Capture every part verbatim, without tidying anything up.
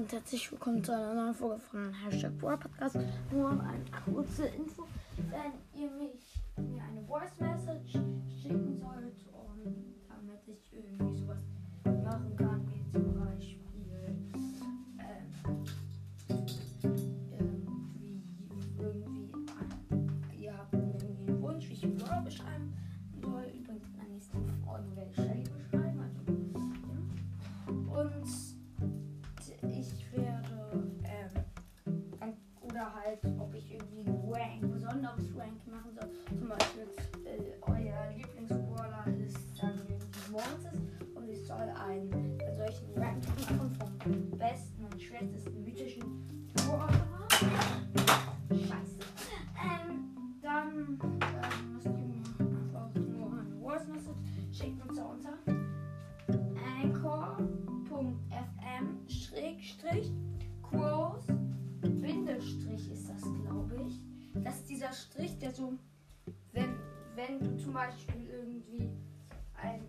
und herzlich willkommen zu einer neuen Folge von Hashtag VorPodcast. Nur noch eine kurze Info, wenn ihr mich mir eine Voice Message schicken sollt und damit ich irgendwie sowas machen kann, wie zum Beispiel ähm, irgendwie, irgendwie ihr habt irgendwie einen Wunsch, wie ich einen Brawler beschreiben soll. Übrigens in der nächsten Folge werde ich Shelly beschreiben, also ja. Und ich werde, ähm, dann, oder halt, ob ich irgendwie ein Rank, ein besonderes Rank machen soll. Zum Beispiel, äh, euer Lieblingsbrawler ist dann irgendwie Monsters und ich soll einen solchen Rank machen vom besten und schlechtesten mythischen Brawler. Scheiße. Ähm, dann, ähm, müsst ihr mir einfach nur eine Voice Message schicken uns da unter. Schrägstrich, Kurs, Bindestrich ist das, glaube ich. Das ist dieser Strich, der so, wenn, wenn du zum Beispiel irgendwie ein,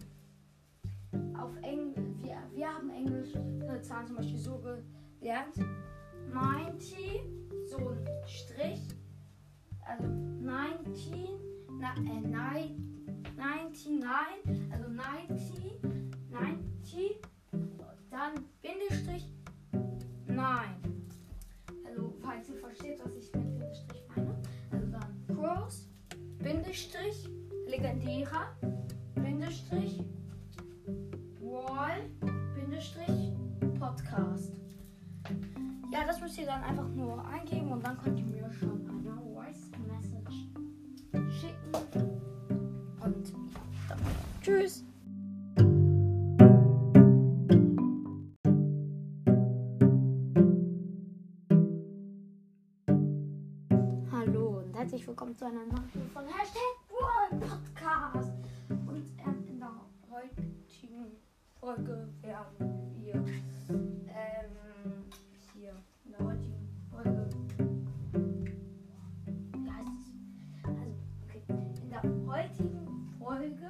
auf Englisch, wir, wir haben englische Zahlen zum Beispiel so gelernt, neunzehn, so ein Strich, also neunzehn, na, äh, neunundneunzig, also neunzig, neunzig, dann Bindestrich, nein. Also, falls ihr versteht, was ich mit Bindestrich meine. Also dann Cross, Bindestrich, Legendärer, Bindestrich, Wall, Bindestrich, Podcast. Ja, das müsst ihr dann einfach nur eingeben und dann könnt ihr mir schon eine Voice Message schicken. Und ja, dann tschüss. Herzlich willkommen zu einer neuen Folge von Hashtag VorPodcast. Und ähm, in der heutigen Folge werden wir ähm, hier in der heutigen Folge wie heißt es? Also okay, in der heutigen Folge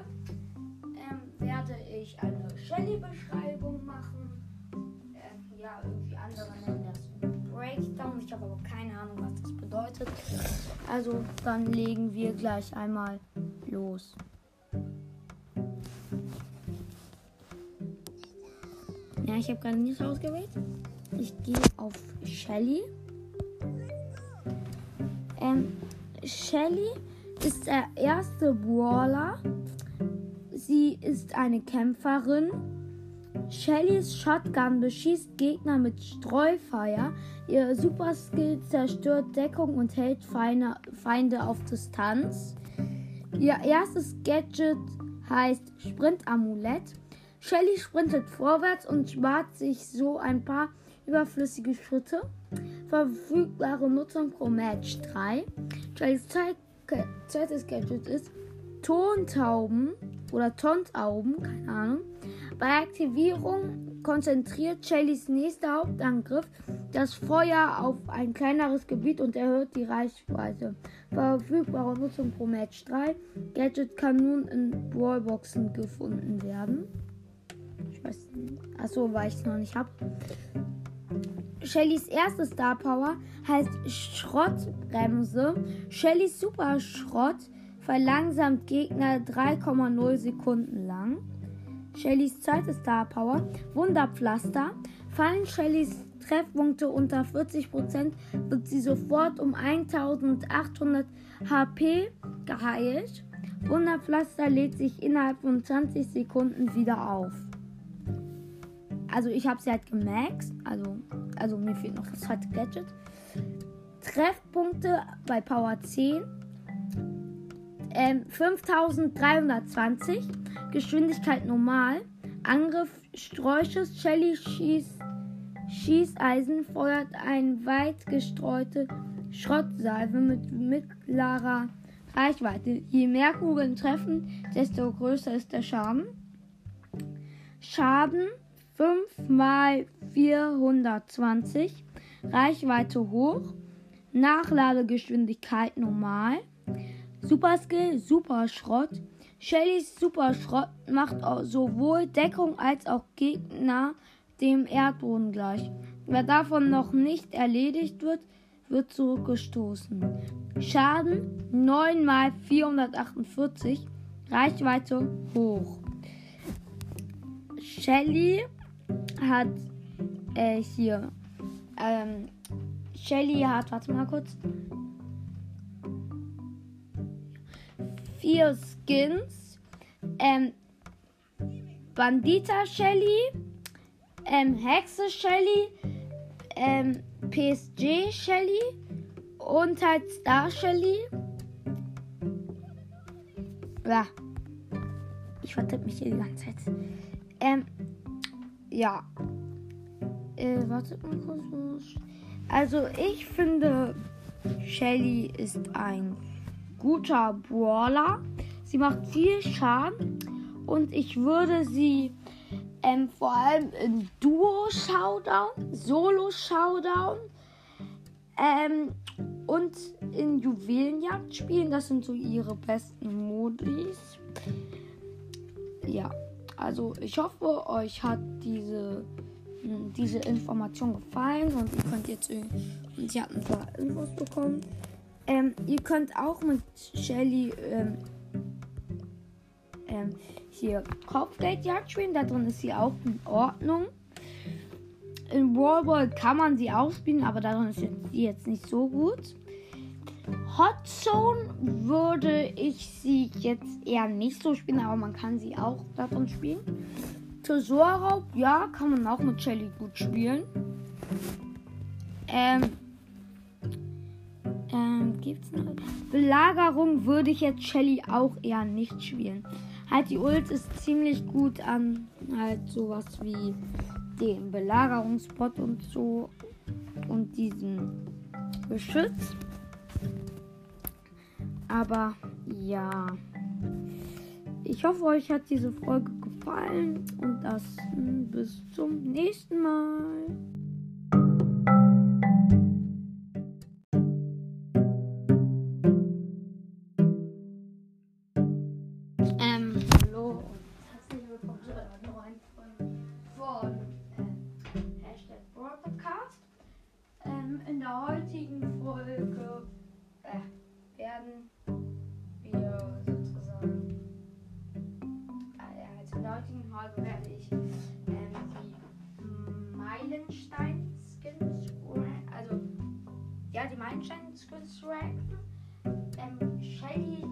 ähm, werde ich eine Shelly-Beschreibung machen. Ähm, ja, irgendwie andere nennen das Breakdown. Ich habe aber keine Ahnung, was das bedeutet. Also, dann legen wir gleich einmal los. Ja, ich habe gerade nichts ausgewählt. Ich gehe auf Shelly. Ähm, Shelly ist der erste Brawler. Sie ist eine Kämpferin. Shellys Shotgun beschießt Gegner mit Streufeuer. Ihr Superskill zerstört Deckung und hält Feinde auf Distanz. Ihr erstes Gadget heißt Sprintamulett. Shelly sprintet vorwärts und spart sich so ein paar überflüssige Schritte. Verfügbare Nutzung pro Match drei. Shellys zweites Gadget ist Tontauben oder Tontauben, keine Ahnung. Bei Aktivierung konzentriert Shellys nächster Hauptangriff das Feuer auf ein kleineres Gebiet und erhöht die Reichweite. Verfügbare Nutzung pro Match drei. Gadget kann nun in Brawlboxen gefunden werden. Ich weiß nicht. Achso, weil ich es noch nicht habe. Shellys erste Star Power heißt Schrottbremse. Shellys Superschrott verlangsamt Gegner drei Komma null Sekunden lang. Shellys zweite Star Power, Wunderpflaster. Fallen Shellys Treffpunkte unter vierzig Prozent, wird sie sofort um eintausendachthundert H P geheilt. Wunderpflaster lädt sich innerhalb von zwanzig Sekunden wieder auf. Also ich habe sie halt gemaxt, also, also mir fehlt noch das zweite Gadget. Treffpunkte bei Power zehn. Ähm, fünftausenddreihundertzwanzig, Geschwindigkeit normal, Angriff Streuschuss, Shelly schießt Schießeisen, feuert eine weit gestreute Schrottsalve mit mittlerer Reichweite. Je mehr Kugeln treffen, desto größer ist der Schaden. Schaden fünf mal vierhundertzwanzig, Reichweite hoch, Nachladegeschwindigkeit normal. Superskill, Superschrott. Shellys Superschrott macht sowohl Deckung als auch Gegner dem Erdboden gleich. Wer davon noch nicht erledigt wird, wird zurückgestoßen. Schaden neun mal vierhundertachtundvierzig, Reichweite hoch. Shelly hat äh, hier ähm, Shelly hat, warte mal kurz, vier Skins. Ähm, Bandita Shelly, ähm, Hexe Shelly, ähm, P S G Shelly und halt Star Shelly. Ja. Ich vertippe mich hier die ganze Zeit. Ähm, ja. Äh, warte mal kurz. Also, ich finde, Shelly ist ein guter Brawler. Sie macht viel Schaden. Und ich würde sie ähm, vor allem in Duo-Showdown, Solo-Showdown ähm, und in Juwelenjagd spielen. Das sind so ihre besten Modis. Ja, also ich hoffe, euch hat diese, diese Information gefallen. Und ihr könnt jetzt und ihr habt ein paar Infos bekommen. Ähm, ihr könnt auch mit Shelly ähm, ähm, hier Kopfgeldjagd spielen. Da drin ist sie auch in Ordnung. In Brawl kann man sie auch spielen, aber darin ist sie jetzt nicht so gut. Hot Zone würde ich sie jetzt eher nicht so spielen, aber man kann sie auch davon spielen. Tresorraub, ja, kann man auch mit Shelly gut spielen. Ähm, ähm, gibt's noch? Belagerung würde ich jetzt Shelly auch eher nicht spielen. Halt, die Ult ist ziemlich gut an halt sowas wie dem Belagerungsbot und so und diesem Geschütz. Aber ja, ich hoffe, euch hat diese Folge gefallen und das bis zum nächsten Mal. Heute werde ich ähm, die Meilensteinskins, also ja, die Meilensteinskins ranken. Ähm, Shady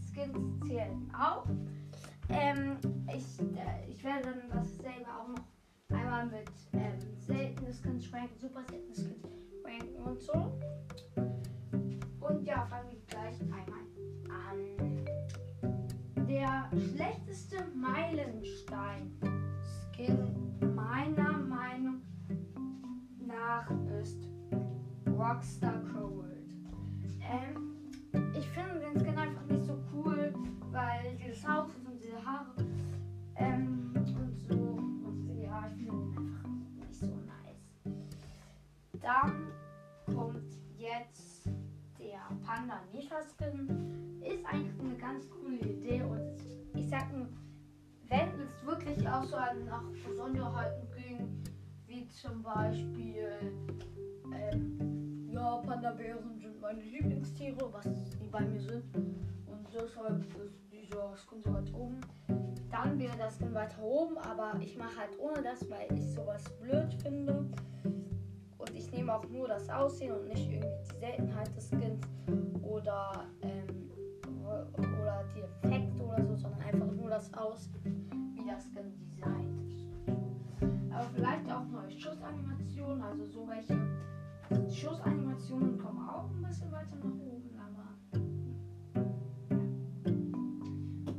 Skins zählen auch. Ähm, ich, äh, ich werde dann das selber auch noch einmal mit ähm, seltenen Skins ranken, super seltenen Skins ranken und so. Und ja, fangen wir gleich einmal an. Der schlechteste Meilenstein-Skin meiner Meinung nach ist Rockstar-Cold. Ähm, ich finde den Skin einfach nicht so cool, weil dieses Haus und diese Haare ähm, und so. Und ja, ich finde den einfach nicht so nice. Dann kommt jetzt der Panda-Nisha-Skin. Ist eigentlich eine ganz coole Idee und ich sag nur, wenn es wirklich auch so an nach Besonderheiten ging, wie zum Beispiel, ähm, ja, Panda-Bären sind meine Lieblingstiere, was die bei mir sind, und deshalb ist dieser Skin so weit oben, dann wäre das Skin weiter oben, aber ich mache halt ohne das, weil ich sowas blöd finde. Und ich nehme auch nur das Aussehen und nicht irgendwie die Seltenheit des Skins oder, ähm, oder die Effekte oder so, sondern einfach nur das Aussehen, wie das Skin designt ist. Aber vielleicht auch neue Schussanimationen, also so welche Schussanimationen kommen auch ein bisschen weiter nach oben, aber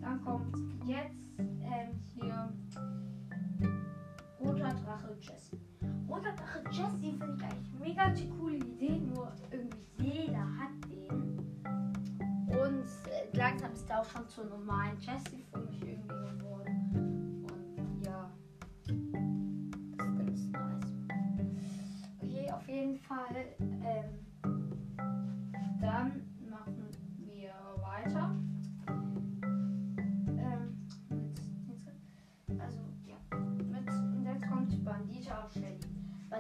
dann kommt jetzt ähm, hier Roter Drache Jessie. Roter Drache Jessie finde ich eigentlich mega die coole Idee, nur irgendwie jeder hat den. Und langsam ist er auch schon zur normalen Jessie für mich irgendwie geworden. Und ja, das ist ganz nice. Okay, auf jeden Fall. Ähm, dann machen wir weiter. Ähm, mit, also ja, mit, und jetzt kommt Bandita Shelly.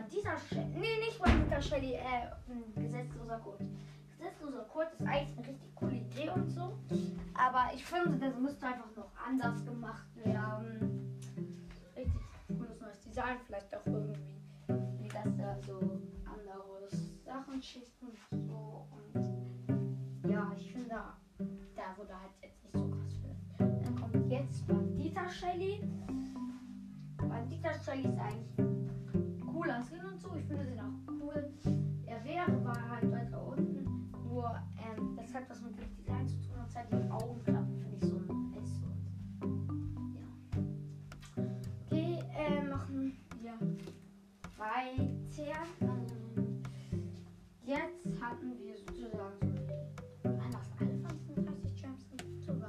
Bandita Shelly. Nee, nicht Bandita Shelly, äh, Gesetzloser Kurt. Gesetzloser Kurt ist eigentlich eine richtig coole Idee und so. Aber ich finde, das müsste einfach noch anders gemacht werden. Richtig cooles neues Design, vielleicht auch irgendwie, wie das da so andere Sachen schichten und so. Und ja, ich finde, da wurde halt jetzt nicht so krass für. Dann kommt jetzt Bandita Shelly. Bandita Shelly ist eigentlich cooler Skin und so. Ich finde den auch cool. Er wäre war halt weiter unten. Nur ähm, das hat was mit dem Design zu tun. Das hat die Augenklappen, finde ich so ein S. Ja. Okay, äh, machen wir weiter. Ähm, jetzt hatten wir sozusagen so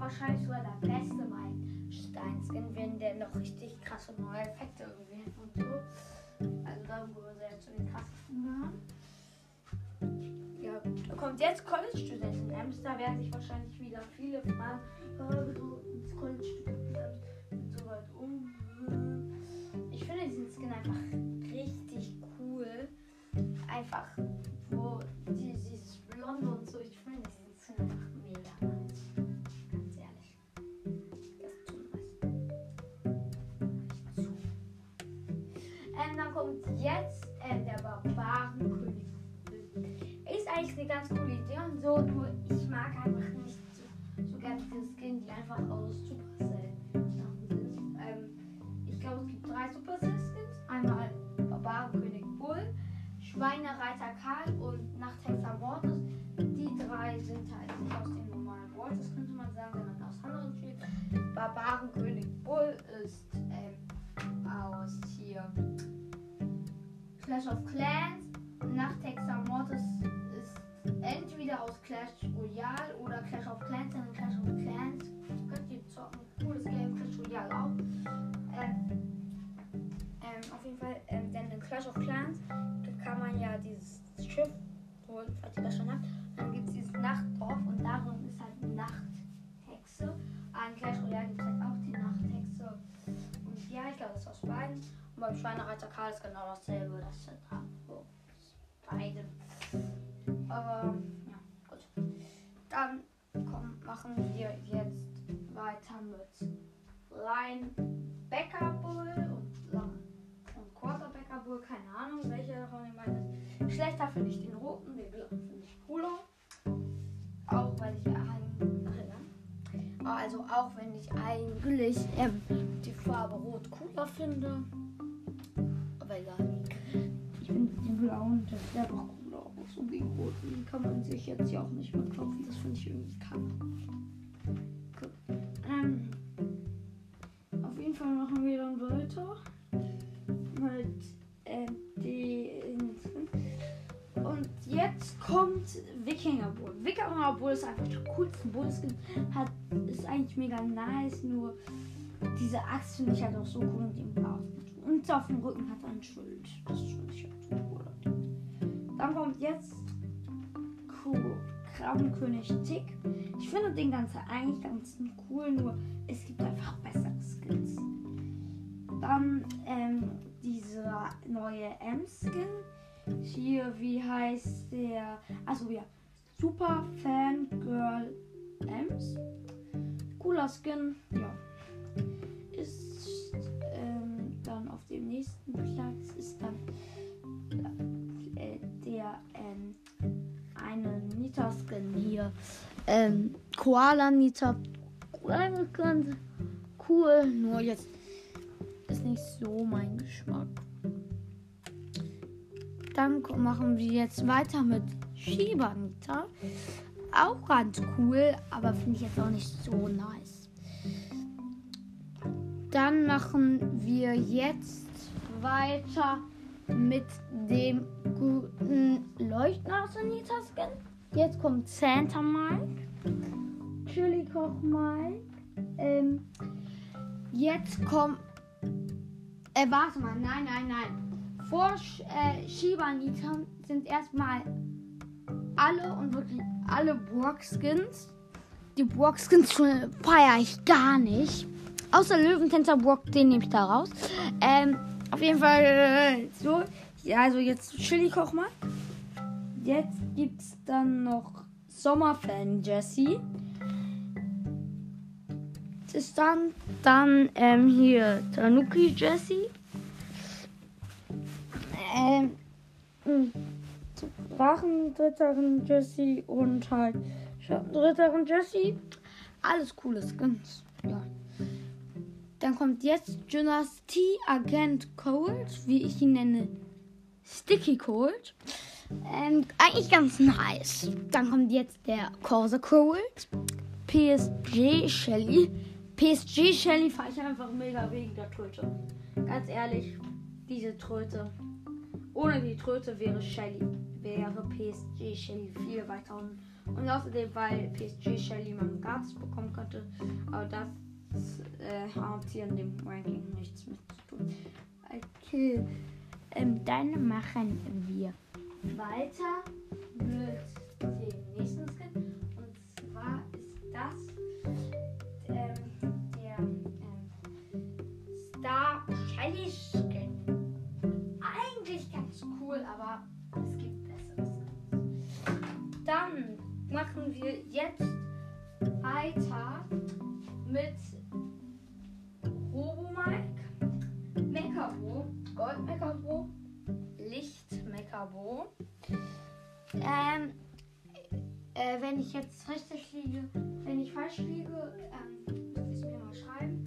wahrscheinlich sogar der beste Meilensteinskin, wenn der noch richtig krasse neue Effekte irgendwie hat und so. Also da würde er zu den krassesten gehören. Ja, da kommt jetzt College Studenten. Da werden sich wahrscheinlich wieder viele fragen, wieso ins College Studenten so weit um. Ich finde diesen Skin einfach richtig cool. Einfach, wo dieses Blonde und so, ich finde diesen Skin einfach mega. Jetzt äh, der Barbarenkönig Bull. Ist eigentlich eine ganz coole Idee und so, nur ich mag einfach nicht so, so ganz viele Skins, die einfach aus Superschell sind. Ähm, ich glaube, es gibt drei Superschell-Skins. Einmal Barbarenkönig Bull, Schweinereiter Karl und Nachthexe. Die drei sind halt nicht aus dem normalen Wortes, das könnte man sagen, wenn man aus anderen spielt. Barbarenkönig Bull ist ähm, aus hier Clash of Clans, Nachthexe Mortis ist entweder aus Clash Royale oder Clash of Clans. Denn Clash of Clans könnt ihr zocken, cooles Game, Clash Royale auch. Ähm, ähm, auf jeden Fall, ähm, denn in Clash of Clans kann man ja dieses Schiff holen, falls ihr das schon habt. Dann gibt es dieses Nachtdorf und darum ist halt Nachthexe. Ah, in Clash Royale gibt es halt auch die Nachthexe. Und ja, ich glaube, das ist aus beiden. Und beim Schweinereiter Karl ist genau dasselbe, das sind beide. Aber ja, gut. Dann komm, machen wir jetzt weiter mit Linebacker Bull und, und Quarterbacker Bull. Keine Ahnung, welcher davon ihr meint. Schlechter finde ich den roten, den blauen finde ich cooler. Auch weil ich ja einen, also auch wenn ich eigentlich ähm, die Farbe rot cooler finde. Ich finde den blauen, der sieht einfach cool aus. Und den roten kann man sich jetzt ja auch nicht mehr kaufen. Das finde ich irgendwie kacke. Cool. Ähm, auf jeden Fall machen wir dann weiter mit äh, den. Und jetzt kommt Wikinger Bull. Wikinger Bull ist einfach der coolste Bullskin. Hat ist eigentlich mega nice, nur diese Axt finde ich halt auch so cool und den blauen. Und auf dem Rücken hat er ein Schild. Das finde ich auch so cool. Dann kommt jetzt Krabbenkönig Tick. Ich finde den ganzen eigentlich ganz cool, nur es gibt einfach bessere Skins. Dann ähm, dieser neue M-Skin. Hier, wie heißt der? Achso, ja. Super Fan Girl Ems. Cooler Skin. Ja. Ist dann auf dem nächsten Platz ist dann äh, der ähm, eine Nita-Skin hier. Ähm, Koala-Nita. Ganz cool, nur jetzt ist nicht so mein Geschmack. Dann machen wir jetzt weiter mit Shiba-Nita. Auch ganz cool, aber finde ich jetzt auch nicht so nice. Dann machen wir jetzt weiter mit dem guten Leuchtner Sonita Skin. Jetzt kommt Santa Mike, Chili Koch Mike, ähm, Jetzt kommt. Äh, warte mal. Nein, nein, nein. Vor äh, Shibanitern sind erstmal alle und wirklich alle Brock-Skins. Die Brock-Skins feiere ich gar nicht. Außer Löwentänzer Brock, den nehme ich da raus. Ähm, auf jeden Fall äh, so. Ja, also jetzt Chili Koch Mike. Jetzt gibt's dann noch Sommerfan Jessie. Das ist dann, dann ähm, hier Tanuki Jessie. Ähm, Drachenritterin Jessie und halt Schattenritterin Jessie. Alles coole Skins. Ja. Dann kommt jetzt Dynastie Agent Cold, wie ich ihn nenne. Sticky Cold. Ähm, eigentlich ganz nice. Dann kommt jetzt der Corsair Cold. P S G Shelly. P S G Shelly fahre ich einfach mega wegen der Tröte. Ganz ehrlich, diese Tröte. Ohne die Tröte wäre Shelly, wäre P S G Shelly viel weiter unten. Und außerdem, weil P S G Shelly man Guards bekommen könnte. Aber das äh, hat hier in dem Ranking nichts mit zu tun. Okay. Ähm, dann machen wir weiter mit dem nächsten Skin. Und zwar ist das ähm, der ähm, Star Shelly Skin. Eigentlich ganz cool, aber es gibt besseres. Dann machen wir jetzt weiter mit Robo Mike, Mekabo, Gold Mekabo, Licht Mekabo. Ähm, äh, wenn ich jetzt richtig liege, wenn ich falsch liege, ähm, müsst ihr mir mal schreiben.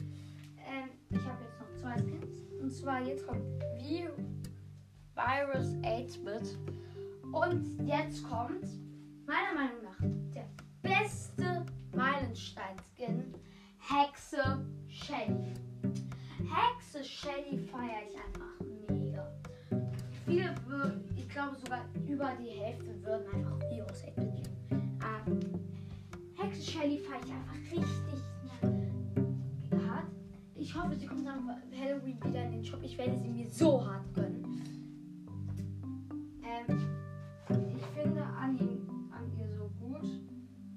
Ähm, ich habe jetzt noch zwei Skins. Und zwar jetzt kommt Virus acht Bit. Und jetzt kommt, meiner Meinung nach, der beste Meilensteinskin, Hexe Shelly. Hexe Shelly feiere ich einfach mega. Viele würden, ich glaube sogar über die Hälfte würden einfach Virus acht Bit geben. Ähm, Hexe Shelly feiere ich einfach richtig hart. Ich hoffe, sie kommt am Halloween wieder in den Shop. Ich werde sie mir so hart gönnen. Ähm, ich finde an, ihn, an ihr so gut,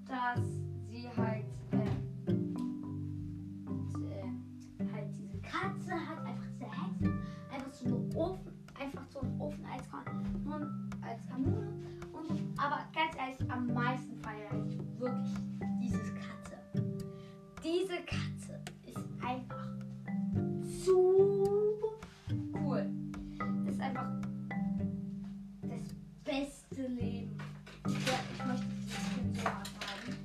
dass sie halt, äh, und, äh, halt diese Katze hat, einfach diese Hexe, einfach so einen Ofen, einfach so einen Ofen als, Kanon, als Kanone. Und, aber ganz ehrlich, am meisten feiere ich wirklich dieses Katze. Diese Katze ist einfach so cool. Das ist einfach beste Leben. Ja, ich möchte diesen Skin so hart haben.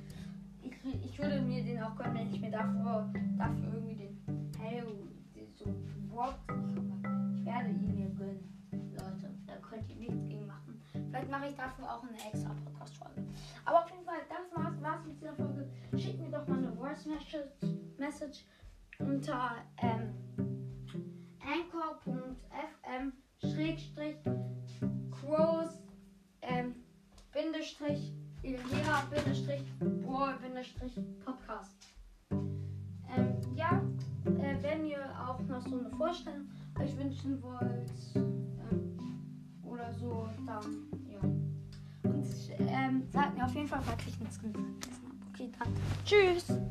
Ich, ich würde mir den auch gönnen, wenn ich mir dafür, dafür irgendwie den Halloween so überhaupt nicht komme. Ich werde ihn mir gönnen, Leute. Da könnt ihr nichts gegen machen. Vielleicht mache ich dafür auch eine extra Podcast-Folge. Aber auf jeden Fall, das war's mit dieser Folge. Schickt mir doch mal eine Voice-Message unter ähm, anchor dot f m slash cross Ähm, Bindestrich, Elvira, Bindestrich, Bohr, Bindestrich, Podcast. Ähm, ja, äh, wenn ihr auch noch so eine Vorstellung euch wünschen wollt, ähm, oder so, dann, ja. Und, ähm, sagt mir auf jeden Fall, was ich mit Skin vergessen habe. Okay, dann, tschüss!